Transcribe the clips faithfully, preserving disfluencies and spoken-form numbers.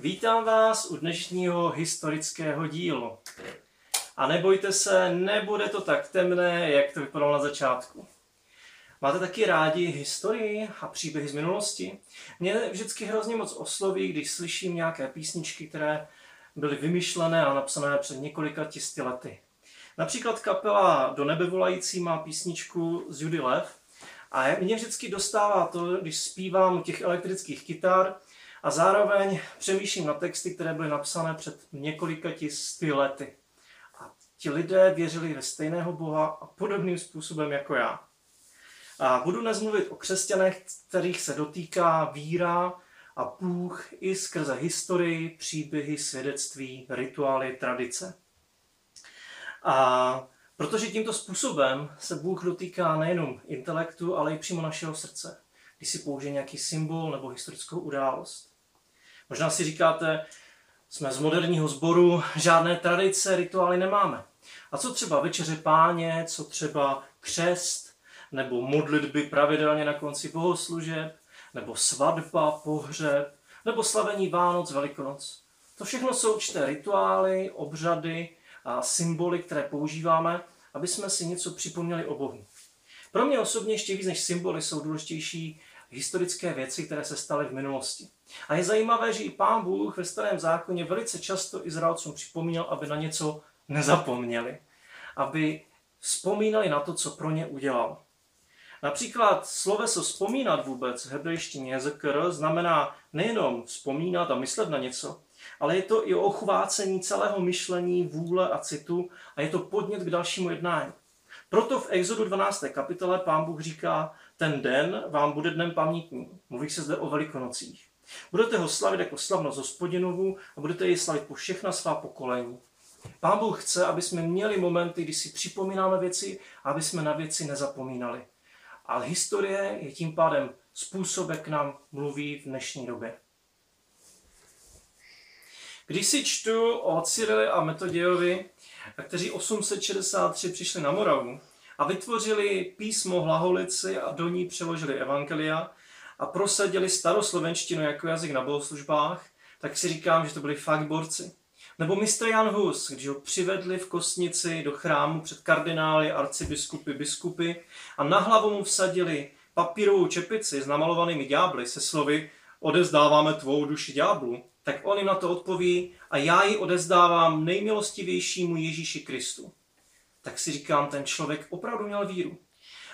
Vítám vás u dnešního historického dílu. A nebojte se, nebude to tak temné, jak to vypadalo na začátku. Máte taky rádi historii a příběhy z minulosti? Mě vždycky hrozně moc osloví, když slyším nějaké písničky, které byly vymyšlené a napsané před několika tisíci lety. Například kapela Do nebe volající má písničku z Judy Lev a mě vždycky dostává to, když zpívám těch elektrických kytar a zároveň přemýšlím na texty, které byly napsané před několika tisíci lety. A ti lidé věřili ve stejného Boha a podobným způsobem jako já. A budu dnes mluvit o křesťanech, kterých se dotýká víra a Bůh i skrze historii, příběhy, svědectví, rituály, tradice. A protože tímto způsobem se Bůh dotýká nejenom intelektu, ale i přímo našeho srdce, když si použije nějaký symbol nebo historickou událost. Možná si říkáte, jsme z moderního sboru, žádné tradice, rituály nemáme. A co třeba večeře páně, co třeba křest, nebo modlitby pravidelně na konci bohoslužeb, nebo svatba, pohřeb, nebo slavení Vánoc, Velikonoc. To všechno jsou určité rituály, obřady a symboly, které používáme, aby jsme si něco připomněli o Bohu. Pro mě osobně ještě víc než symboly jsou důležitější historické věci, které se staly v minulosti. A je zajímavé, že i Pán Bůh ve Starém zákoně velice často Izraelcům připomínal, aby na něco nezapomněli, aby vzpomínali na to, co pro ně udělal. Například sloveso vzpomínat vůbec v hebrejštině zekr znamená nejenom vzpomínat a myslet na něco, ale je to i ochvácení celého myšlení, vůle a citu a je to podnět k dalšímu jednání. Proto v Exodu dvanácté kapitole Pán Bůh říká, ten den vám bude dnem pamětní. Mluví se zde o Velikonocích. Budete ho slavit jako slavnost Hospodinovu a budete ji slavit po všechna svá pokolení. Pán Bůh chce, aby jsme měli momenty, kdy si připomínáme věci a aby jsme na věci nezapomínali. Ale historie je tím pádem způsob, jak nám mluví v dnešní době. Když si čtu o Cyrilovi a Metodějovi, kteří osm set šedesát tři přišli na Moravu a vytvořili písmo Hlaholici a do ní přeložili evangelia a prosadili staroslovenštinu jako jazyk na bohoslužbách, tak si říkám, že to byli fakt borci. Nebo mistr Jan Hus, když ho přivedli v Kostnici do chrámu před kardinály, arcibiskupy, biskupy a na hlavu mu vsadili papírovou čepici s namalovanými ďábly se slovy odezdáváme tvou duši ďáblu, tak on jim na to odpoví a já ji odezdávám nejmilostivějšímu Ježíši Kristu. Tak si říkám, ten člověk opravdu měl víru.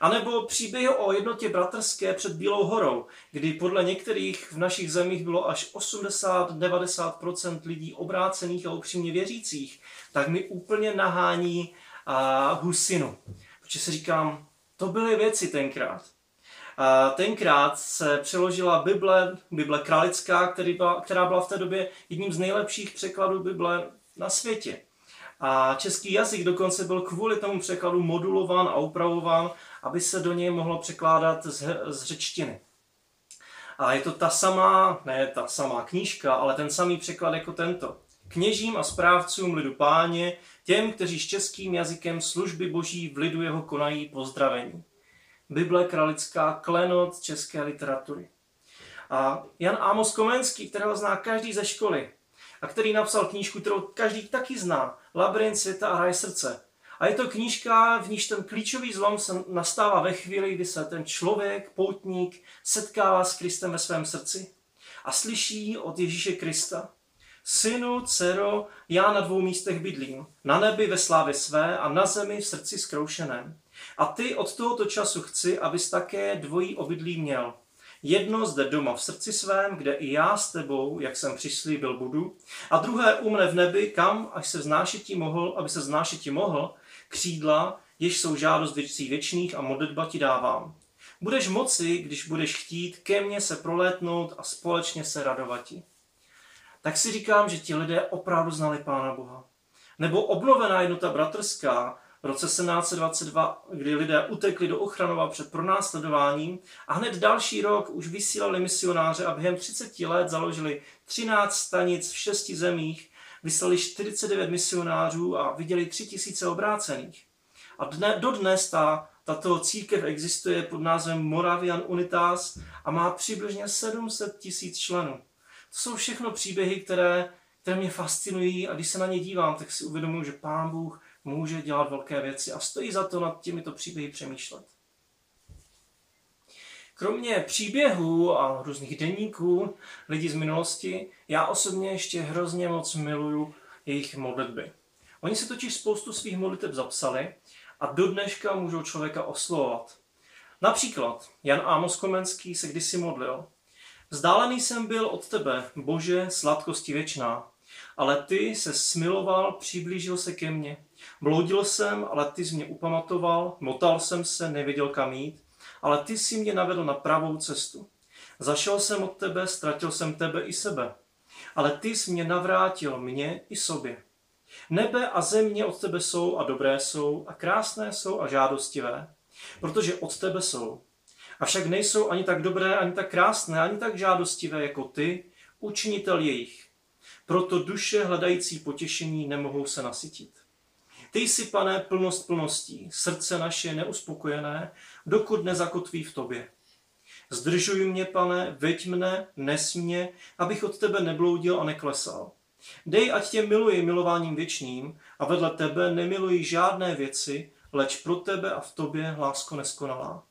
A nebo příběh o jednotě bratrské před Bílou horou, kdy podle některých v našich zemích bylo až osmdesát až devadesát procent lidí obrácených a upřímně věřících, tak mi úplně nahání a, husinu. Protože si říkám, to byly věci tenkrát. A tenkrát se přeložila Bible, Bible Kralická, která byla v té době jedním z nejlepších překladů Bible na světě. A český jazyk dokonce byl kvůli tomu překladu modulován a upravován, aby se do něj mohlo překládat z, z řečtiny. A je to ta samá, ne ta samá knížka, ale ten samý překlad jako tento. Kněžím a správcům lidu páně, těm, kteří s českým jazykem služby boží v lidu jeho konají pozdravení. Bible Kralická, klenot české literatury. A Jan Amos Komenský, kterého zná každý ze školy, a který napsal knížku, kterou každý taky zná, Labyrint světa a ráj srdce. A je to knížka, v níž ten klíčový zlom se nastává ve chvíli, kdy se ten člověk, poutník, setkává s Kristem ve svém srdci a slyší od Ježíše Krista. Synu, dcero, já na dvou místech bydlím, na nebi ve slávě své a na zemi v srdci zkroušeném. A ty od tohoto času chci, abys také dvojí obydlí měl. Jedno zde doma v srdci svém, kde i já s tebou, jak jsem přislíbil, budu, a druhé u mne v nebi, kam, až se vznášetí mohl, aby se vznášetí mohl, křídla, jež jsou žádost věcí věčných a modlitba ti dávám. Budeš moci, když budeš chtít, ke mně se prolétnout a společně se radovati. Tak si říkám, že ti lidé opravdu znali Pána Boha. Nebo obnovená jednota bratrská, v roce sedmnáct set dvacet dva, kdy lidé utekli do Ochranova před pronásledováním a hned další rok už vysílali misionáře a během třicet let založili třináct stanic v šesti zemích, vyslali čtyřicet devět misionářů a viděli tři tisíce obrácených. A dne, dodnes ta, tato církev existuje pod názvem Moravian Unitas a má přibližně sedm set tisíc členů. To jsou všechno příběhy, které, které mě fascinují, a když se na ně dívám, tak si uvědomuji, že Pán Bůh může dělat velké věci a stojí za to nad těmito příběhy přemýšlet. Kromě příběhů a různých deníků lidí z minulosti, já osobně ještě hrozně moc miluju jejich modlitby. Oni se totiž spoustu svých modliteb zapsali a do dneška můžou člověka oslovovat. Například Jan Amos Komenský se kdysi modlil: Vzdálený jsem byl od tebe, Bože, sladkosti věčná, ale ty se smiloval, přiblížil se ke mně. Bloudil jsem, ale ty jsi mě upamatoval, motal jsem se, nevěděl kam jít, ale ty jsi mě navedl na pravou cestu. Zašel jsem od tebe, ztratil jsem tebe i sebe, ale ty jsi mě navrátil, mě i sobě. Nebe a země od tebe jsou a dobré jsou a krásné jsou a žádostivé, protože od tebe jsou. Avšak nejsou ani tak dobré, ani tak krásné, ani tak žádostivé jako ty, učinitel jejich. Proto duše hledající potěšení nemohou se nasytit. Ty jsi, Pane, plnost plností, srdce naše neuspokojené, dokud nezakotví v tobě. Zdržuj mě, Pane, veď mne, nes mě, abych od tebe nebloudil a neklesal. Dej, ať tě miluji milováním věčným a vedle tebe nemiluji žádné věci, leč pro tebe a v tobě, lásko neskonalá.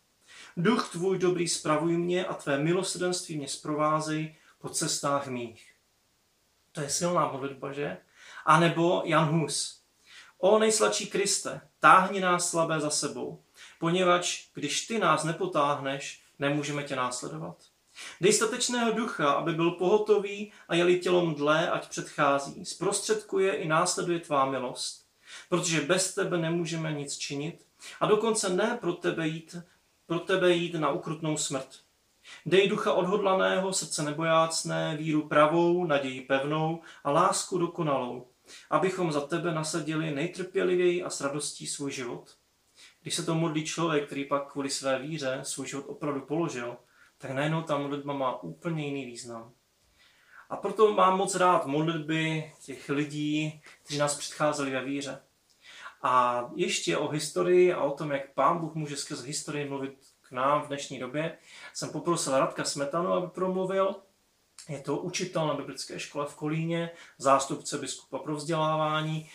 Duch tvůj dobrý spravuj mě a tvé milosrdenství mě zprovázej po cestách mých. To je silná modlitba, že? A nebo Jan Hus. O nejsladší Kriste, táhni nás slabé za sebou, poněvadž když ty nás nepotáhneš, nemůžeme tě následovat. Dej statečného ducha, aby byl pohotový a jeli tělo mdlé, ať předchází. Zprostředkuje i následuje tvá milost, protože bez tebe nemůžeme nic činit a dokonce ne pro tebe jít, pro tebe jít na ukrutnou smrt. Dej ducha odhodlaného, srdce nebojácné, víru pravou, naději pevnou a lásku dokonalou, abychom za tebe nasadili nejtrpělivěji a s radostí svůj život. Když se to modlí člověk, který pak kvůli své víře svůj život opravdu položil, tak najednou ta modlitba má úplně jiný význam. A proto mám moc rád modlitby těch lidí, kteří nás předcházeli ve víře. A ještě o historii a o tom, jak Pán Bůh může skrz historii mluvit k nám v dnešní době, jsem poprosil Radka Smetanu, aby promluvil. Je to učitel na biblické škole v Kolíně, zástupce biskupa pro vzdělávání.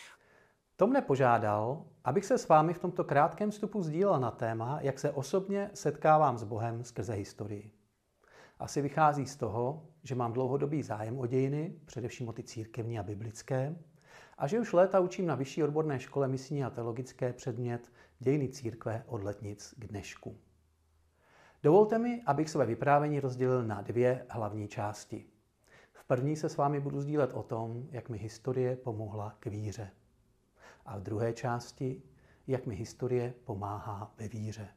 To mne požádal, abych se s vámi v tomto krátkém vstupu sdílel na téma, jak se osobně setkávám s Bohem skrze historii. Asi vychází z toho, že mám dlouhodobý zájem o dějiny, především o ty církevní a biblické, a že už léta učím na vyšší odborné škole misijní a teologické předmět Dějiny církve od letnic k dnešku. Dovolte mi, abych své vyprávění rozdělil na dvě hlavní části. V první se s vámi budu sdílet o tom, jak mi historie pomohla k víře. A v druhé části, jak mi historie pomáhá ve víře.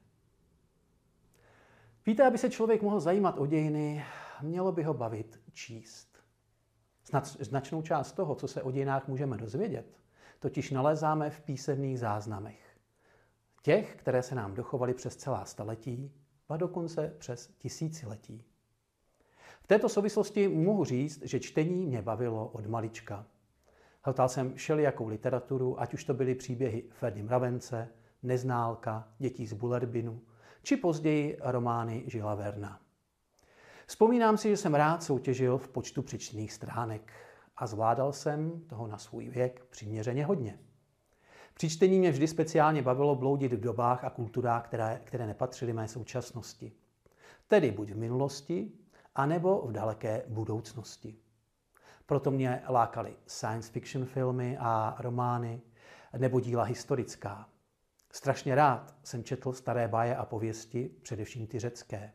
Víte, aby se člověk mohl zajímat o dějiny, mělo by ho bavit číst. Značnou část toho, co se o dějinách můžeme dozvědět, totiž nalezáme v písemných záznamech. Těch, které se nám dochovaly přes celá staletí, a dokonce přes tisíciletí. V této souvislosti mohu říct, že čtení mě bavilo od malička. Hltal jsem všelijakou literaturu, ať už to byly příběhy Ferdy Mravence, Neználka, Dětí z Bullerbinu, či později romány Žila Verna. Vzpomínám si, že jsem rád soutěžil v počtu přečtených stránek a zvládal jsem toho na svůj věk přiměřeně hodně. Při čtení mě vždy speciálně bavilo bloudit v dobách a kulturách, které, které nepatřily mé současnosti. Tedy buď v minulosti, anebo v daleké budoucnosti. Proto mě lákaly science fiction filmy a romány, nebo díla historická. Strašně rád jsem četl staré báje a pověsti, především ty řecké.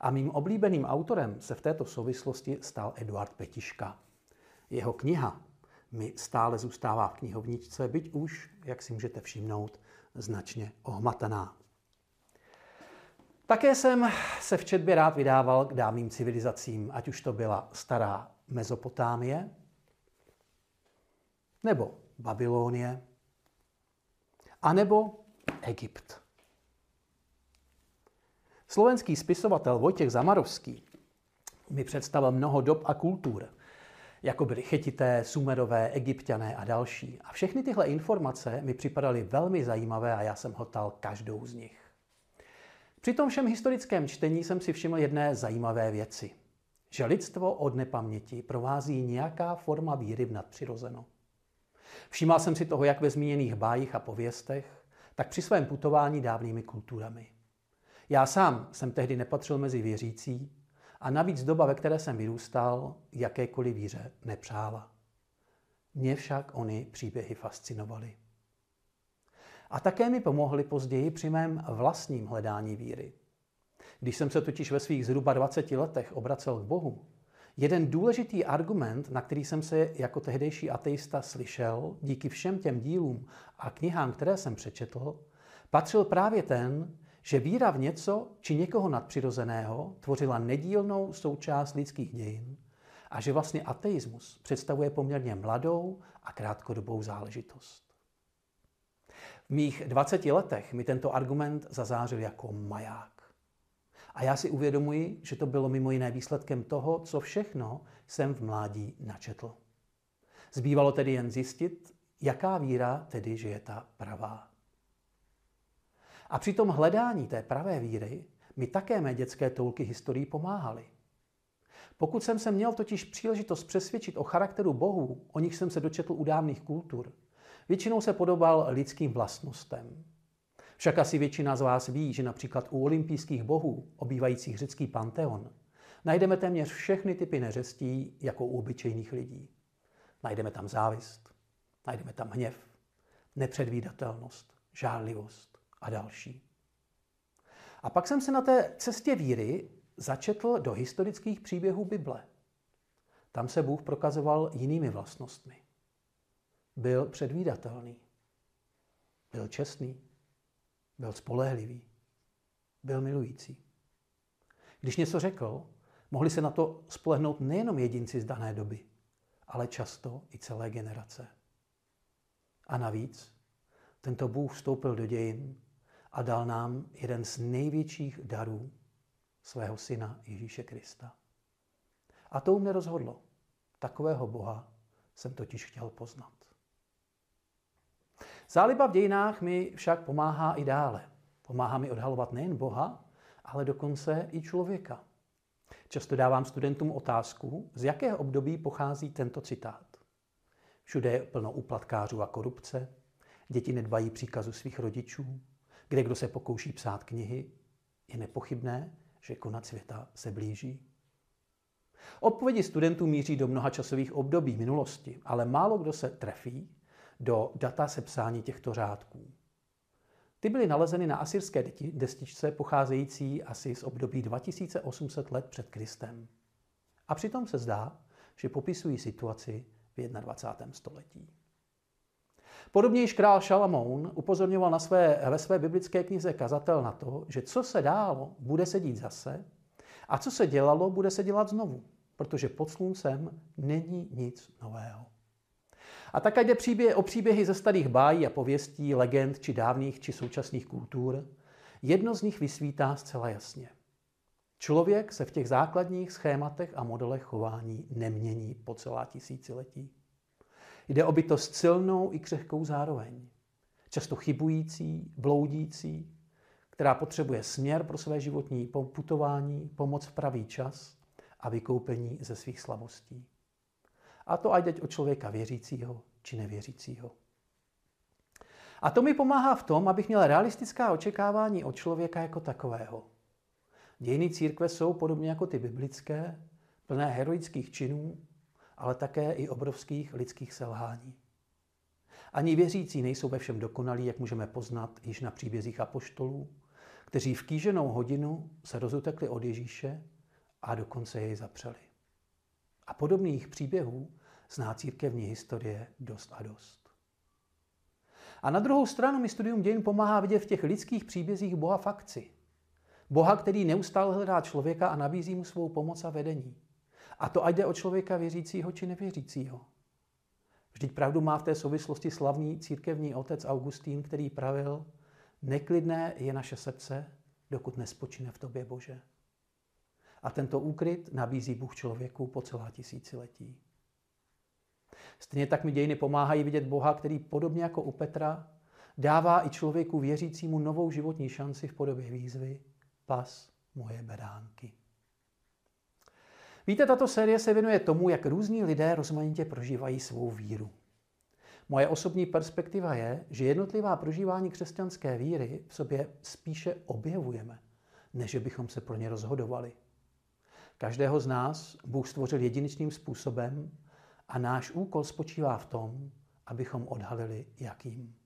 A mým oblíbeným autorem se v této souvislosti stal Eduard Petiška. Jeho kniha mi stále zůstává v knihovničce, byť už, jak si můžete všimnout, značně ohmataná. Také jsem se v četbě rád vydával k dávným civilizacím, ať už to byla stará Mezopotámie, nebo Babylonie, anebo Egypt. Slovenský spisovatel Vojtěch Zamarovský mi představil mnoho dob a kultur, jako byli Chetité, Sumerové, Egypťané a další. A všechny tyhle informace mi připadaly velmi zajímavé a já jsem hltal každou z nich. Při tom všem historickém čtení jsem si všiml jedné zajímavé věci. že lidstvo od nepaměti provází nějaká forma víry v nadpřirozeno. Všímal jsem si toho jak ve zmíněných bájích a pověstech, tak při svém putování dávnými kulturami. Já sám jsem tehdy nepatřil mezi věřící a navíc doba, ve které jsem vyrůstal, jakékoliv víře nepřála. Mě však ony příběhy fascinovaly. A také mi pomohly později při mém vlastním hledání víry. Když jsem se totiž ve svých zhruba dvaceti letech obracel k Bohu, jeden důležitý argument, na který jsem se jako tehdejší ateista slyšel díky všem těm dílům a knihám, které jsem přečetl, patřil právě ten, že víra v něco či někoho nadpřirozeného tvořila nedílnou součást lidských dějin a že vlastně ateismus představuje poměrně mladou a krátkodobou záležitost. V mých dvaceti letech mi tento argument zazářil jako maják. A já si uvědomuji, že to bylo mimo jiné výsledkem toho, co všechno jsem v mládí načetl. Zbývalo tedy jen zjistit, jaká víra tedy, že je ta pravá. A při tom hledání té pravé víry mi také mé dětské toulky historií pomáhaly. Pokud jsem se měl totiž příležitost přesvědčit o charakteru bohů, o nich jsem se dočetl u dávných kultur, většinou se podobal lidským vlastnostem. Však asi většina z vás ví, že například u olympijských bohů, obývajících řecký panteon, najdeme téměř všechny typy neřestí jako u obyčejných lidí. Najdeme tam závist, najdeme tam hněv, nepředvídatelnost, žárlivost a další. A pak jsem se na té cestě víry začetl do historických příběhů Bible. Tam se Bůh prokazoval jinými vlastnostmi. Byl předvídatelný, byl čestný, byl spolehlivý, byl milující. Když něco řekl, mohli se na to spolehnout nejenom jedinci z dané doby, ale často i celé generace. A navíc tento Bůh vstoupil do dějin a dal nám jeden z největších darů svého syna Ježíše Krista. A to mě rozhodlo. Takového Boha jsem totiž chtěl poznat. Záliba v dějinách mi však pomáhá i dále. Pomáhá mi odhalovat nejen Boha, ale dokonce i člověka. Často dávám studentům otázku, z jakého období pochází tento citát. Všude je plno úplatkářů a korupce, děti nedbají příkazu svých rodičů, kde kdo se pokouší psát knihy, je nepochybné, že konec světa se blíží. Odpovědi studentů míří do mnoha časových období minulosti, ale málo kdo se trefí do data sepsání těchto řádků. Ty byly nalezeny na asyrské destičce pocházející asi z období dva tisíce osm set let před Kristem. A přitom se zdá, že popisují situaci v dvacátém prvním století. Podobně již král Šalamoun upozorňoval na své, ve své biblické knize Kazatel na to, že co se dálo, bude se dít zase a co se dělalo, bude se dělat znovu, protože pod sluncem není nic nového. A tak jde příběh, o příběhy ze starých bájí a pověstí, legend či dávných či současných kultur, jedno z nich vysvítá zcela jasně. Člověk se v těch základních schématech a modelech chování nemění po celá tisíciletí. Jde o bytost silnou i křehkou zároveň, často chybující, bloudící, která potřebuje směr pro své životní putování, pomoc v pravý čas a vykoupení ze svých slabostí. A to ať jde o člověka věřícího či nevěřícího. A to mi pomáhá v tom, abych měl realistická očekávání od člověka jako takového. Dějiny církve jsou podobně jako ty biblické, plné heroických činů, ale také i obrovských lidských selhání. Ani věřící nejsou ve všem dokonalí, jak můžeme poznat již na příbězích apoštolů, kteří v kýženou hodinu se rozutekli od Ježíše a dokonce jej zapřeli. A podobných příběhů zná církevní historie dost a dost. A na druhou stranu mi studium dějin pomáhá vidět v těch lidských příbězích Boha v akci. Boha, který neustále hledá člověka a nabízí mu svou pomoc a vedení. A to ať jde o člověka věřícího či nevěřícího. Vždyť pravdu má v té souvislosti slavný církevní otec Augustín, který pravil: neklidné je naše srdce, dokud nespočine v tobě, Bože. A tento úkryt nabízí Bůh člověku po celá tisíciletí. Stejně tak mi dějiny pomáhají vidět Boha, který podobně jako u Petra dává i člověku věřícímu novou životní šanci v podobě výzvy: pas moje beránky. Víte, tato série se věnuje tomu, jak různí lidé rozmanitě prožívají svou víru. Moje osobní perspektiva je, že jednotlivá prožívání křesťanské víry v sobě spíše objevujeme, než bychom se pro ně rozhodovali. Každého z nás Bůh stvořil jedinečným způsobem a náš úkol spočívá v tom, abychom odhalili, jakým.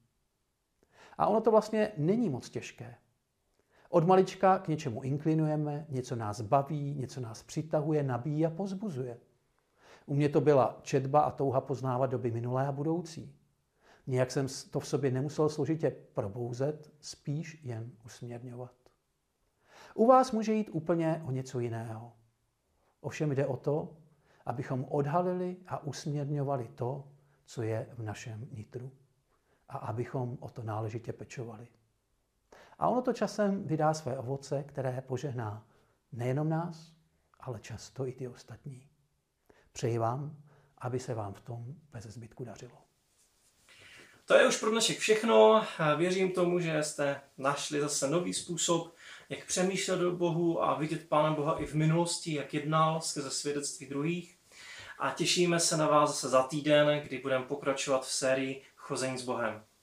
A ono to vlastně není moc těžké. Od malička k něčemu inklinujeme, něco nás baví, něco nás přitahuje, nabíjí a pozbuzuje. U mě to byla četba a touha poznávat doby minulé a budoucí. Nějak jsem to v sobě nemusel složitě probouzet, spíš jen usměrňovat. U vás může jít úplně o něco jiného. Ovšem jde o to, abychom odhalili a usměrňovali to, co je v našem nitru. A abychom o to náležitě pečovali. A ono to časem vydá své ovoce, které požehná nejenom nás, ale často i ty ostatní. Přeji vám, aby se vám v tom bez zbytku dařilo. To je už pro dnešek všechno. Věřím tomu, že jste našli zase nový způsob, jak přemýšlet o Bohu a vidět Pána Boha i v minulosti, jak jednal skrze svědectví druhých. A těšíme se na vás zase za týden, kdy budeme pokračovat v sérii Chození s Bohem.